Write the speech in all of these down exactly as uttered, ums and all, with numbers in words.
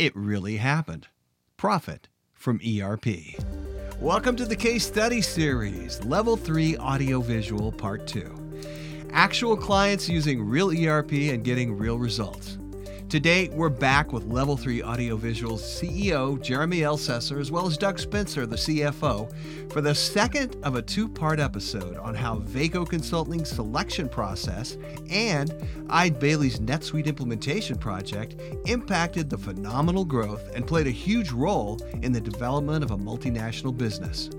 it really happened. Profit from E R P. Welcome to the Case Study Series, Level three Audiovisual Part two. Actual clients using real E R P and getting real results. Today, we're back with Level three Audiovisual's C E O, Jeremy Elsesser, as well as Doug Spencer, the C F O, for the second of a two-part episode on how Vaco Consulting's selection process and Eide Bailly's NetSuite implementation project impacted the phenomenal growth and played a huge role in the development of a multinational business.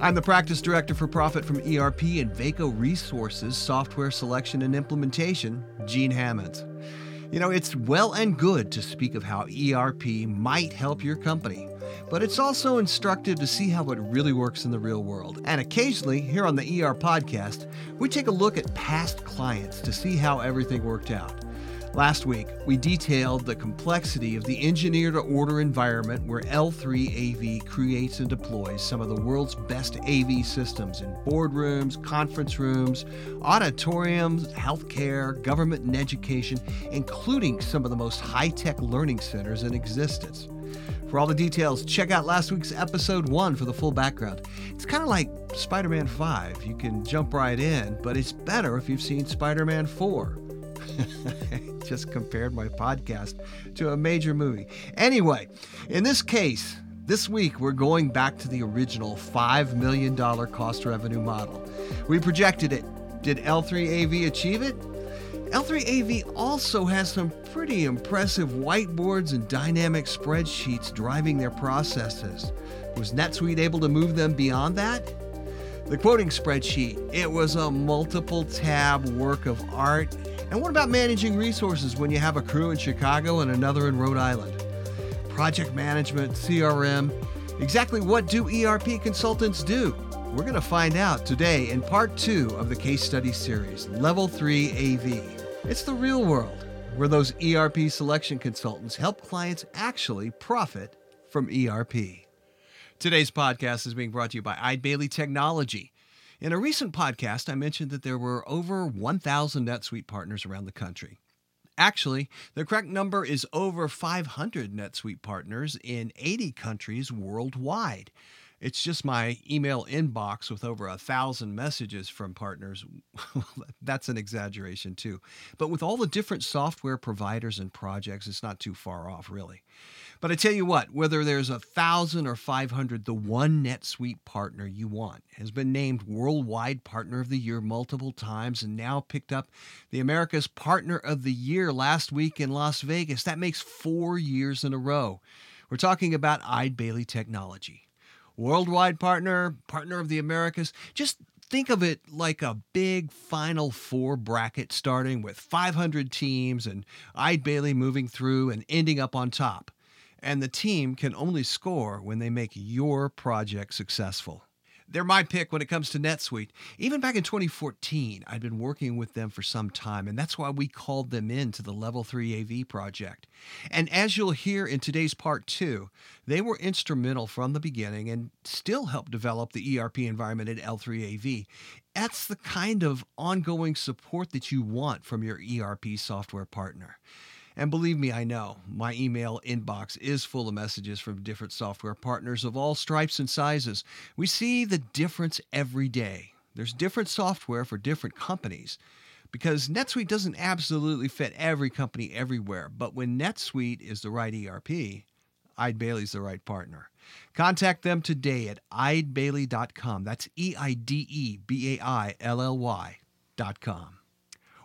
I'm the Practice Director for Profit from E R P and Vaco Resources Software Selection and Implementation, Gene Hammons. You know, it's well and good to speak of how E R P might help your company, but it's also instructive to see how it really works in the real world. And occasionally, here on the ERPodcast, we take a look at past clients to see how everything worked out. Last week, we detailed the complexity of the Engineer to Order environment where L three A V creates and deploys some of the world's best A V systems in boardrooms, conference rooms, auditoriums, healthcare, government and education, including some of the most high-tech learning centers in existence. For all the details, check out last week's episode one for the full background. It's kind of like Spider-Man five. You can jump right in, but it's better if you've seen Spider-Man four. I just compared my podcast to a major movie. Anyway, in this case, this week we're going back to the original five million dollars cost revenue model. We projected it. Did L three A V achieve it? L three A V also has some pretty impressive whiteboards and dynamic spreadsheets driving their processes. Was NetSuite able to move them beyond that? The quoting spreadsheet, it was a multiple tab work of art. And what about managing resources when you have a crew in Chicago and another in Rhode Island? Project management, C R M, exactly what do E R P consultants do? We're going to find out today in part two of the case study series, Level three A V. It's the real world where those E R P selection consultants help clients actually profit from E R P. Today's podcast is being brought to you by Eide Bailly Technology. In a recent podcast, I mentioned that there were over one thousand NetSuite partners around the country. Actually, the correct number is over five hundred NetSuite partners in eighty countries worldwide. It's just my email inbox with over one thousand messages from partners. That's an exaggeration, too. But with all the different software providers and projects, it's not too far off, really. But I tell you what, whether there's one thousand or five hundred, the one NetSuite partner you want has been named Worldwide Partner of the Year multiple times and now picked up the America's Partner of the Year last week in Las Vegas. That makes four years in a row. We're talking about Eide Bailly Technology. Worldwide Partner, Partner of the Americas. Just think of it like a big Final Four bracket starting with five hundred teams and Eide Bailly moving through and ending up on top. And the team can only score when they make your project successful. They're my pick when it comes to NetSuite. Even back in twenty fourteen, I'd been working with them for some time, and that's why we called them in to the Level three A V project. And as you'll hear in today's part two, they were instrumental from the beginning and still help develop the E R P environment at L three A V. That's the kind of ongoing support that you want from your E R P software partner. And believe me, I know, my email inbox is full of messages from different software partners of all stripes and sizes. We see the difference every day. There's different software for different companies because NetSuite doesn't absolutely fit every company everywhere. But when NetSuite is the right E R P, Eide Bailly's the right partner. Contact them today at eide bailly dot com. That's E I D E B A I L L Y dot com.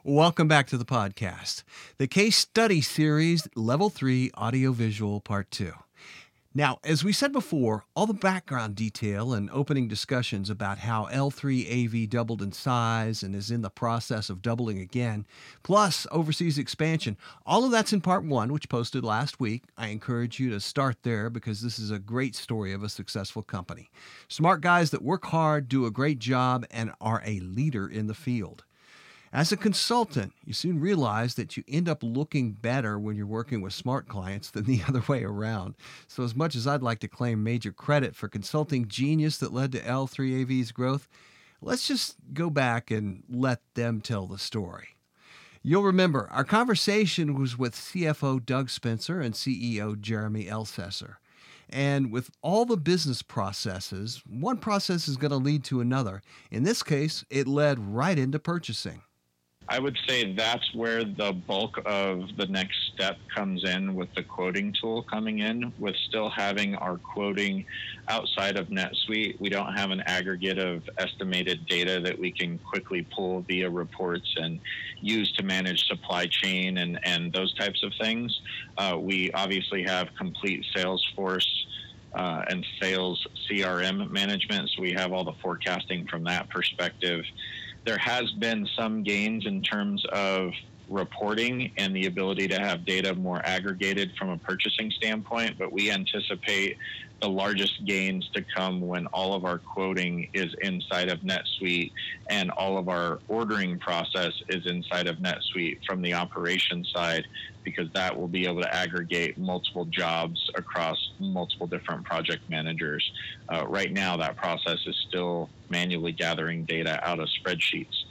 Welcome back to the podcast, the case study series, Level three Audiovisual Part two. Now, as we said before, all the background detail and opening discussions about how L three A V doubled in size and is in the process of doubling again, plus overseas expansion, all of that's in part one, which posted last week. I encourage you to start there because this is a great story of a successful company. Smart guys that work hard, do a great job, and are a leader in the field. As a consultant, you soon realize that you end up looking better when you're working with smart clients than the other way around. So as much as I'd like to claim major credit for consulting genius that led to L three A V's growth, let's just go back and let them tell the story. You'll remember, our conversation was with C F O Doug Spencer and C E O Jeremy Elsesser. And with all the business processes, one process is going to lead to another. In this case, it led right into purchasing. I would say that's where the bulk of the next step comes in, with the quoting tool coming in, with still having our quoting outside of NetSuite. We don't have an aggregate of estimated data that we can quickly pull via reports and use to manage supply chain and, and those types of things. Uh, we obviously have complete Salesforce uh, and sales C R M management, so we have all the forecasting from that perspective. There has been some gains in terms of reporting and the ability to have data more aggregated from a purchasing standpoint, but we anticipate the largest gains to come when all of our quoting is inside of NetSuite and all of our ordering process is inside of NetSuite from the operations side, because that will be able to aggregate multiple jobs across multiple different project managers. Uh, right now, that process is still manually gathering data out of spreadsheets.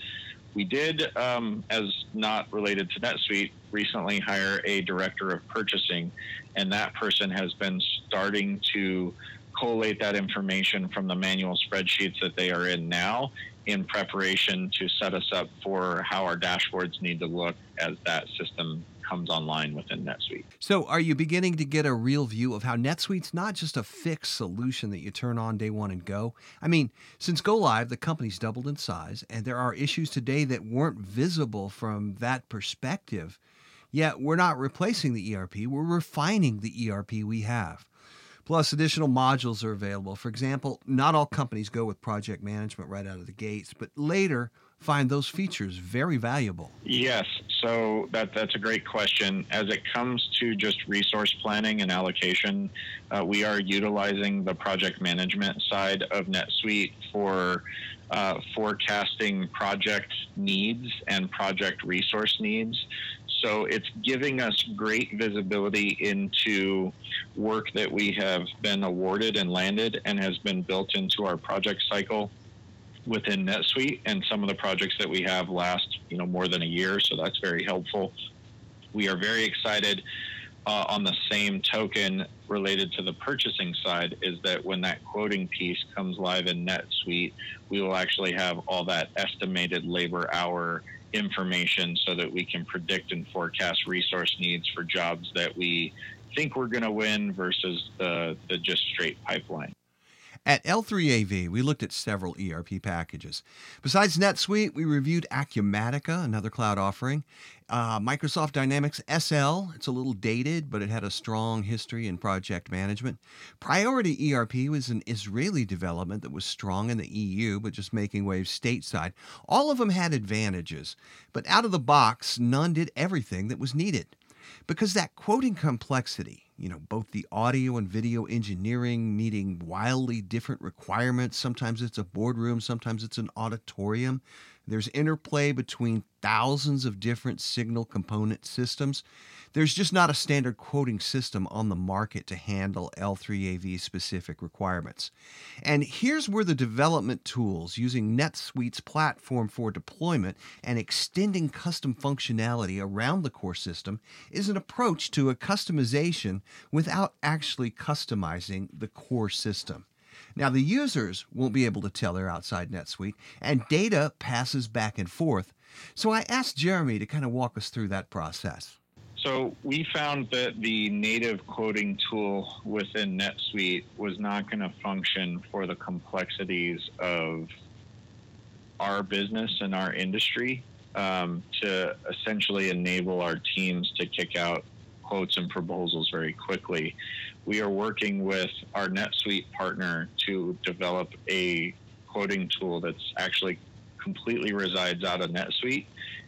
We did, um, as not related to NetSuite, recently hire a director of purchasing, and that person has been starting to collate that information from the manual spreadsheets that they are in now in preparation to set us up for how our dashboards need to look as that system comes online within NetSuite. So are you beginning to get a real view of how NetSuite's not just a fixed solution that you turn on day one and go? I mean, since go live, the company's doubled in size, and there are issues today that weren't visible from that perspective. Yet we're not replacing the E R P, we're refining the E R P we have. Plus, additional modules are available. For example, not all companies go with project management right out of the gates, but later find those features very valuable? Yes, so that that's a great question. As it comes to just resource planning and allocation, uh, we are utilizing the project management side of NetSuite for uh, forecasting project needs and project resource needs. So it's giving us great visibility into work that we have been awarded and landed and has been built into our project cycle within NetSuite, and some of the projects that we have last, you know, more than a year, so that's very helpful. We are very excited. Uh, on the same token, related to the purchasing side, is that when that quoting piece comes live in NetSuite, we will actually have all that estimated labor hour information so that we can predict and forecast resource needs for jobs that we think we're going to win versus the, the just straight pipeline. At L three A V, we looked at several E R P packages. Besides NetSuite, we reviewed Acumatica, another cloud offering, uh, Microsoft Dynamics S L. It's a little dated, but it had a strong history in project management. Priority E R P was an Israeli development that was strong in the E U, but just making waves stateside. All of them had advantages, but out of the box, none did everything that was needed. Because that quoting complexity, you know, both the audio and video engineering meeting wildly different requirements. Sometimes it's a boardroom, sometimes it's an auditorium. There's interplay between thousands of different signal component systems. There's just not a standard quoting system on the market to handle L three A V specific requirements. And here's where the development tools using NetSuite's platform for deployment and extending custom functionality around the core system is an approach to a customization without actually customizing the core system. Now, the users won't be able to tell they're outside NetSuite, and data passes back and forth. So I asked Jeremy to kind of walk us through that process. So we found that the native quoting tool within NetSuite was not going to function for the complexities of our business and our industry um, to essentially enable our teams to kick out quotes and proposals very quickly. We are working with our NetSuite partner to develop a quoting tool that's actually completely resides out of NetSuite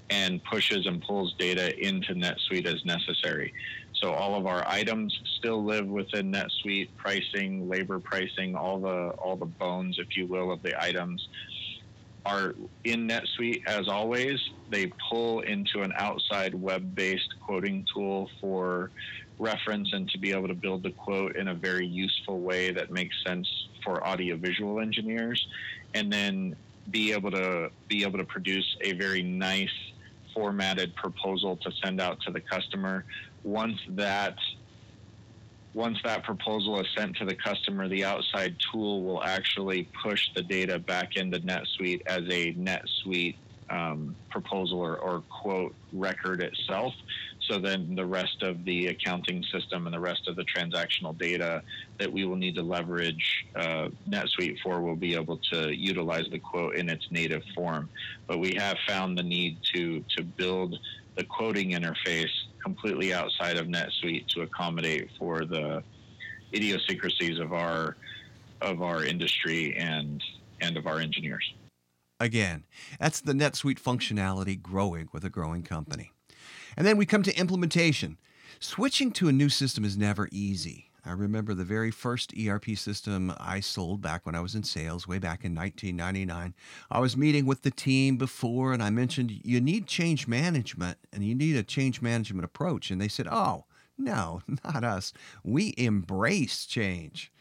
and pushes and pulls data into NetSuite as necessary. So all of our items still live within NetSuite, pricing, labor pricing, all the all the bones, if you will, of the items are in NetSuite as always. They pull into an outside web-based quoting tool for reference and to be able to build the quote in a very useful way that makes sense for audiovisual engineers, and then be able to be able to produce a very nice formatted proposal to send out to the customer. Once that Once that proposal is sent to the customer, the outside tool will actually push the data back into NetSuite as a NetSuite um, proposal or, or quote record itself. So then the rest of the accounting system and the rest of the transactional data that we will need to leverage uh, NetSuite for will be able to utilize the quote in its native form. But we have found the need to to build the quoting interface completely outside of NetSuite to accommodate for the idiosyncrasies of our of our industry and and of our engineers. Again, that's the NetSuite functionality growing with a growing company. And then we come to implementation. Switching to a new system is never easy. I remember the very first E R P system I sold back when I was in sales, way back in nineteen ninety-nine. I was meeting with the team before, and I mentioned, you need change management, and you need a change management approach. And they said, oh, no, not us. We embrace change.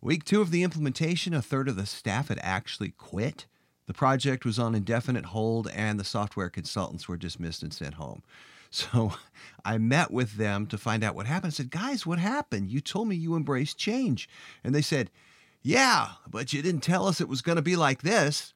Week two of the implementation, a third of the staff had actually quit. The project was on indefinite hold, and the software consultants were dismissed and sent home. So I met with them to find out what happened. I said, guys, what happened? You told me you embraced change. And they said, yeah, but you didn't tell us it was going to be like this.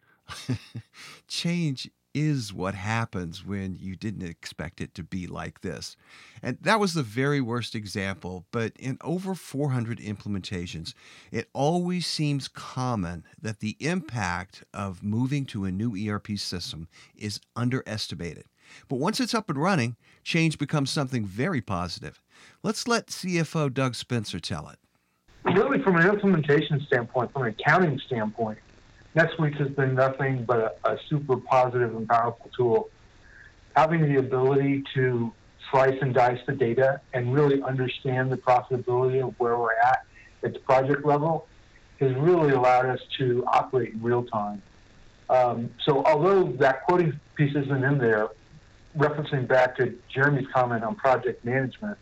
Change is what happens when you didn't expect it to be like this. And that was the very worst example, but in over four hundred implementations, it always seems common that the impact of moving to a new E R P system is underestimated. But once it's up and running, change becomes something very positive. Let's let C F O Doug Spencer tell it. Really, from an implementation standpoint, from an accounting standpoint, NetSuite has been nothing but a, a super positive and powerful tool. Having the ability to slice and dice the data and really understand the profitability of where we're at at the project level has really allowed us to operate in real time. Um, so although that quoting piece isn't in there, referencing back to Jeremy's comment on project management,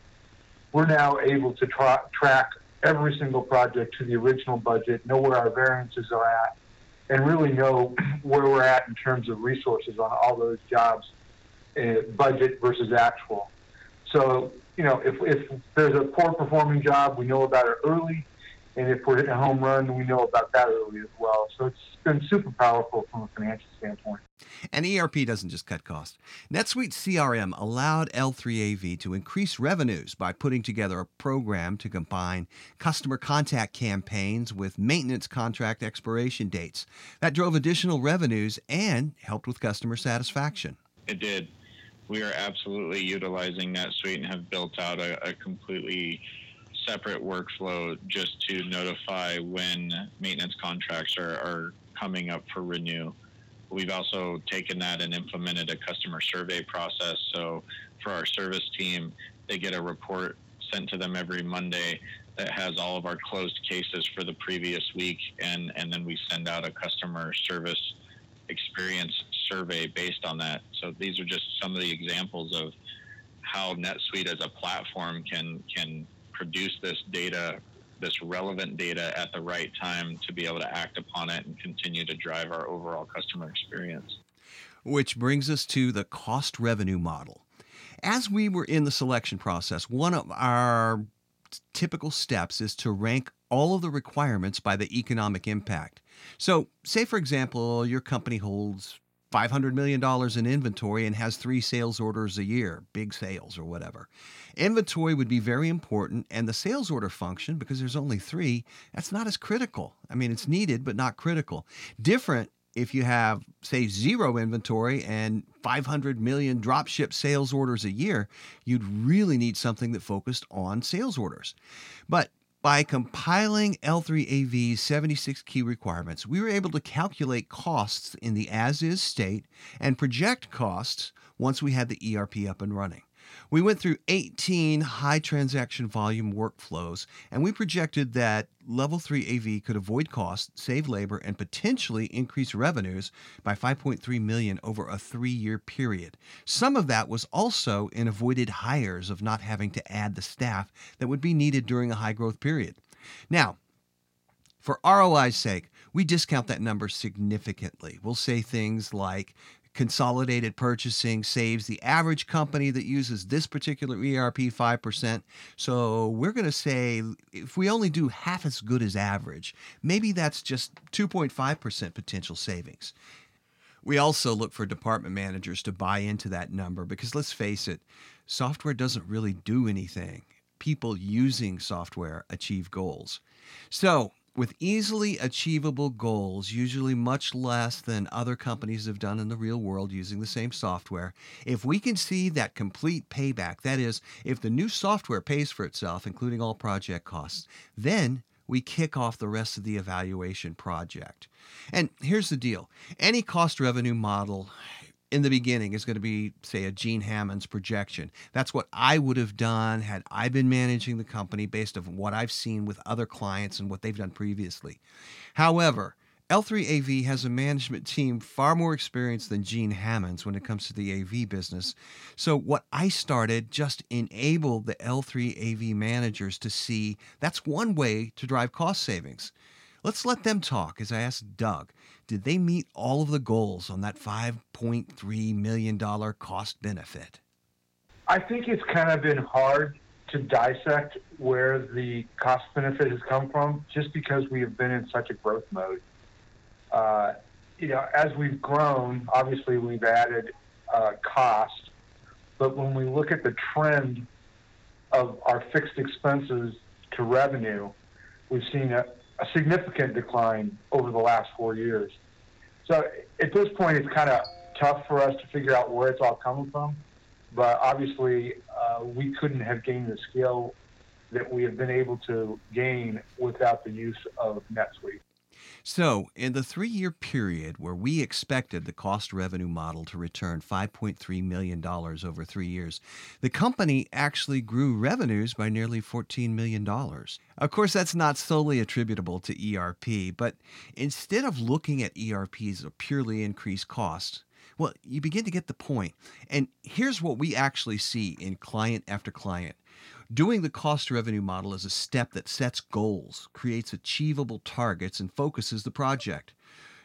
we're now able to tra- track every single project to the original budget, know where our variances are at, and really know where we're at in terms of resources on all those jobs, uh, budget versus actual. So, you know, if, if there's a poor performing job, we know about it early, and if we're hitting a home run, we know about that early as well. So it's been super powerful from a financial standpoint. And E R P doesn't just cut costs. NetSuite C R M allowed L three A V to increase revenues by putting together a program to combine customer contact campaigns with maintenance contract expiration dates. That drove additional revenues and helped with customer satisfaction. It did. We are absolutely utilizing NetSuite and have built out a, a completely separate workflow just to notify when maintenance contracts are, are coming up for renew. We've also taken that and implemented a customer survey process. So for our service team, they get a report sent to them every Monday that has all of our closed cases for the previous week. And, and then we send out a customer service experience survey based on that. So these are just some of the examples of how NetSuite as a platform can, can produce this data, this relevant data at the right time to be able to act upon it and continue to drive our overall customer experience. Which brings us to the cost revenue model. As we were in the selection process, one of our typical steps is to rank all of the requirements by the economic impact. So say, for example, your company holds five hundred million dollars in inventory and has three sales orders a year, big sales or whatever. Inventory would be very important, and the sales order function, because there's only three, that's not as critical. I mean, it's needed, but not critical. Different if you have, say, zero inventory and five hundred million dropship sales orders a year, you'd really need something that focused on sales orders. But by compiling L three A V's seventy-six key requirements, we were able to calculate costs in the as-is state and project costs once we had the E R P up and running. We went through eighteen high transaction volume workflows, and we projected that Level three A V could avoid costs, save labor, and potentially increase revenues by five point three million dollars over a three-year period. Some of that was also in avoided hires of not having to add the staff that would be needed during a high-growth period. Now, for R O I's sake, we discount that number significantly. We'll say things like Consolidated purchasing saves the average company that uses this particular E R P five percent. So we're going to say if we only do half as good as average, maybe that's just two point five percent potential savings. We also look for department managers to buy into that number because let's face it, software doesn't really do anything. People using software achieve goals. So with easily achievable goals, usually much less than other companies have done in the real world using the same software, if we can see that complete payback, that is, if the new software pays for itself, including all project costs, then we kick off the rest of the evaluation project. And here's the deal. Any cost revenue model in the beginning is going to be, say, a Gene Hammons projection. That's what I would have done had I been managing the company based on what I've seen with other clients and what they've done previously. However, L three A V has a management team far more experienced than Gene Hammons when it comes to the A V business. So what I started just enabled the L three A V managers to see that's one way to drive cost savings. Let's let them talk as I asked Doug, did they meet all of the goals on that five point three million dollars cost benefit? I think it's kind of been hard to dissect where the cost benefit has come from just because we have been in such a growth mode. Uh, you know, as we've grown, obviously we've added uh, cost, but when we look at the trend of our fixed expenses to revenue, we've seen a, a significant decline over the last four years. So at this point, it's kind of tough for us to figure out where it's all coming from, but obviously uh, we couldn't have gained the scale that we have been able to gain without the use of NetSuite. So, in the three-year period where we expected the cost revenue model to return five point three million dollars over three years, the company actually grew revenues by nearly fourteen million dollars. Of course, that's not solely attributable to E R P, but instead of looking at E R P as a purely increased cost, well, you begin to get the point. And here's what we actually see in client after client. Doing the cost revenue model is a step that sets goals, creates achievable targets, and focuses the project.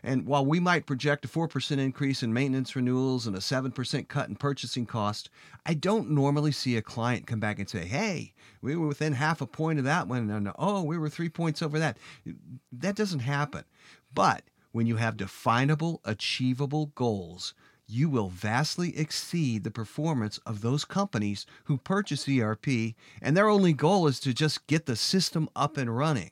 And while we might project a four percent increase in maintenance renewals and a seven percent cut in purchasing costs, I don't normally see a client come back and say, hey, we were within half a point of that one, and oh, we were three points over that. That doesn't happen. But when you have definable, achievable goals, you will vastly exceed the performance of those companies who purchase E R P, and their only goal is to just get the system up and running.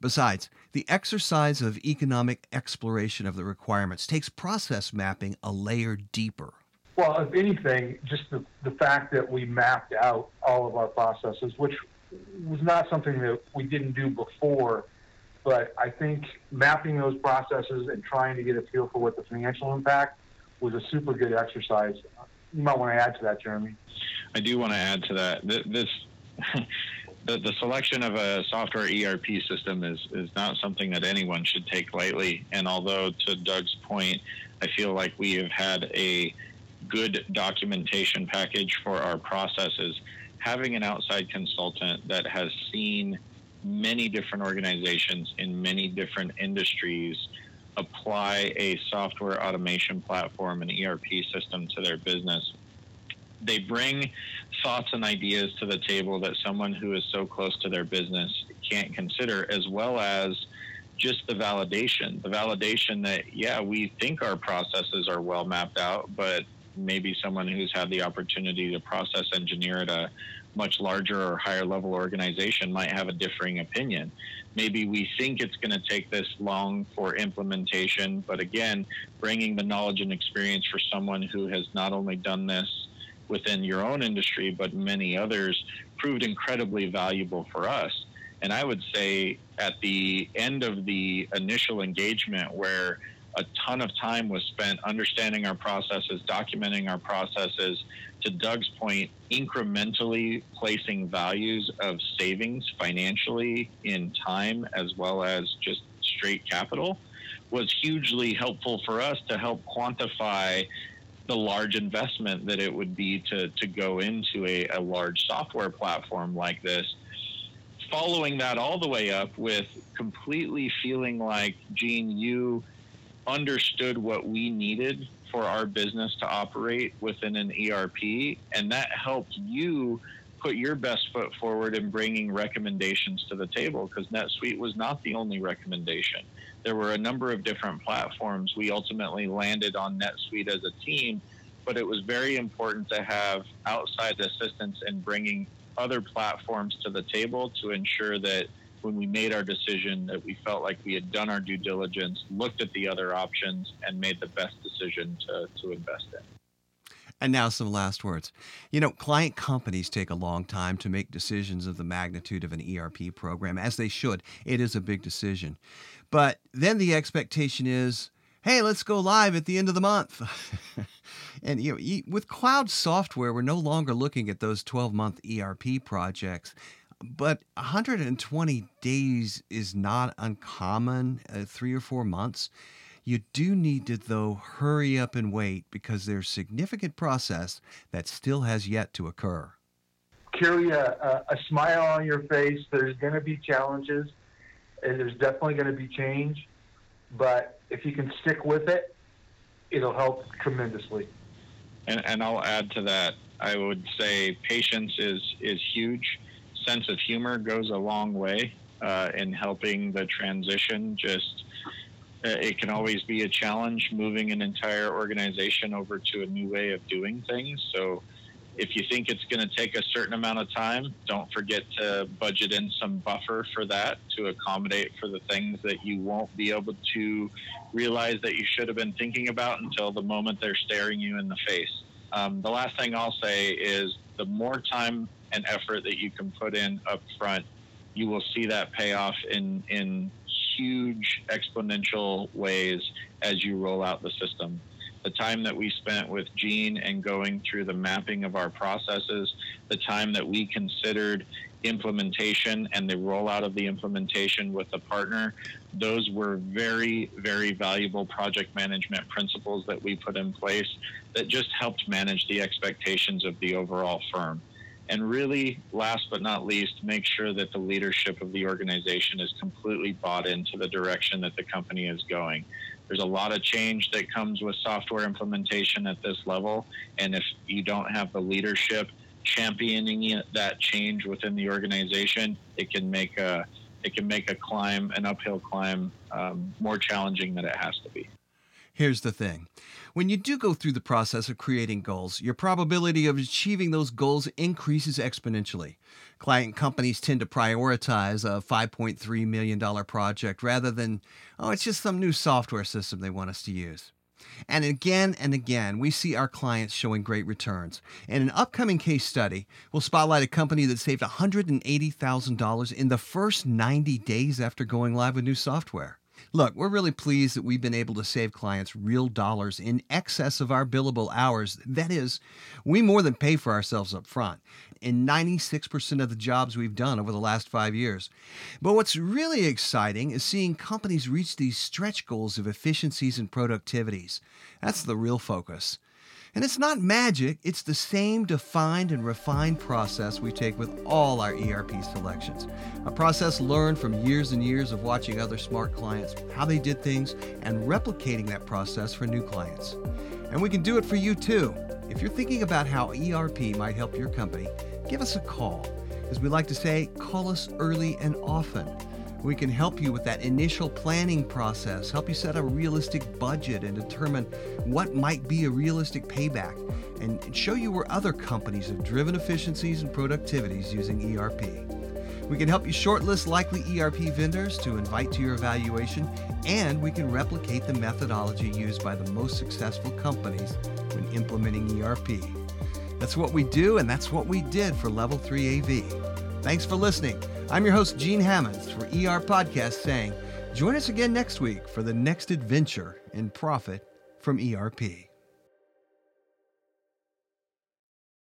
Besides, the exercise of economic exploration of the requirements takes process mapping a layer deeper. Well, if anything, just the, the fact that we mapped out all of our processes, which was not something that we didn't do before, but I think mapping those processes and trying to get a feel for what the financial impact was a super good exercise. You might want to add to that, Jeremy. I do want to add to that. This, the, the selection of a software E R P system is, is not something that anyone should take lightly. And although, to Doug's point, I feel like we have had a good documentation package for our processes, having an outside consultant that has seen many different organizations in many different industries apply a software automation platform and E R P system to their business. They bring thoughts and ideas to the table that someone who is so close to their business can't consider, as well as just the validation. The validation that, yeah, we think our processes are well mapped out, but maybe someone who's had the opportunity to process engineer at a much larger or higher level organization might have a differing opinion. Maybe we think it's going to take this long for implementation, but again, bringing the knowledge and experience for someone who has not only done this within your own industry, but many others, proved incredibly valuable for us. And I would say at the end of the initial engagement where a ton of time was spent understanding our processes, documenting our processes, to Doug's point, incrementally placing values of savings financially in time as well as just straight capital was hugely helpful for us to help quantify the large investment that it would be to, to go into a, a large software platform like this. Following that all the way up with completely feeling like, Gene, you understood what we needed for our business to operate within an E R P, and that helps you put your best foot forward in bringing recommendations to the table, because NetSuite was not the only recommendation. There were a number of different platforms. We ultimately landed on NetSuite as a team, but it was very important to have outside assistance in bringing other platforms to the table to ensure that when we made our decision that we felt like we had done our due diligence, looked at the other options, and made the best decision to, to invest in. And now some last words. You know, client companies take a long time to make decisions of the magnitude of an E R P program, as they should. It is a big decision. But then the expectation is, hey, let's go live at the end of the month. And you know, with cloud software, we're no longer looking at those twelve-month E R P projects. But one hundred twenty days is not uncommon, uh, three or four months. You do need to, though, hurry up and wait, because there's significant process that still has yet to occur. Carry a, a, a smile on your face. There's going to be challenges, and there's definitely going to be change. But if you can stick with it, it'll help tremendously. And, and I'll add to that. I would say patience is, is huge. Sense of humor goes a long way uh, in helping the transition. Just uh, it can always be a challenge moving an entire organization over to a new way of doing things. So if you think it's going to take a certain amount of time, don't forget to budget in some buffer for that to accommodate for the things that you won't be able to realize that you should have been thinking about until the moment they're staring you in the face. Um, the last thing I'll say is the more time and effort that you can put in up front, you will see that payoff in in huge exponential ways as you roll out the system. The time that we spent with Gene and going through the mapping of our processes, the time that we considered implementation and the rollout of the implementation with the partner, those were very, very valuable project management principles that we put in place that just helped manage the expectations of the overall firm. And really, last but not least, make sure that the leadership of the organization is completely bought into the direction that the company is going. There's a lot of change that comes with software implementation at this level, and if you don't have the leadership championing that change within the organization, it can make a it can make a climb, an uphill climb, um, more challenging than it has to be. Here's the thing. When you do go through the process of creating goals, your probability of achieving those goals increases exponentially. Client companies tend to prioritize a five point three million dollars project rather than, oh, it's just some new software system they want us to use. And again and again, we see our clients showing great returns. In an upcoming case study, we'll spotlight a company that saved one hundred eighty thousand dollars in the first ninety days after going live with new software. Look, we're really pleased that we've been able to save clients real dollars in excess of our billable hours. That is, we more than pay for ourselves up front in ninety-six percent of the jobs we've done over the last five years. But what's really exciting is seeing companies reach these stretch goals of efficiencies and productivities. That's the real focus. And it's not magic. It's the same defined and refined process we take with all our E R P selections. A process learned from years and years of watching other smart clients, how they did things, and replicating that process for new clients. And we can do it for you too. If you're thinking about how E R P might help your company, give us a call. As we like to say, call us early and often. We can help you with that initial planning process, help you set a realistic budget and determine what might be a realistic payback, and show you where other companies have driven efficiencies and productivities using E R P. We can help you shortlist likely E R P vendors to invite to your evaluation, and we can replicate the methodology used by the most successful companies when implementing E R P. That's what we do, and that's what we did for Level three A V. Thanks for listening. I'm your host, Gene Hammons, for E R Podcast, saying, join us again next week for the next adventure in profit from E R P.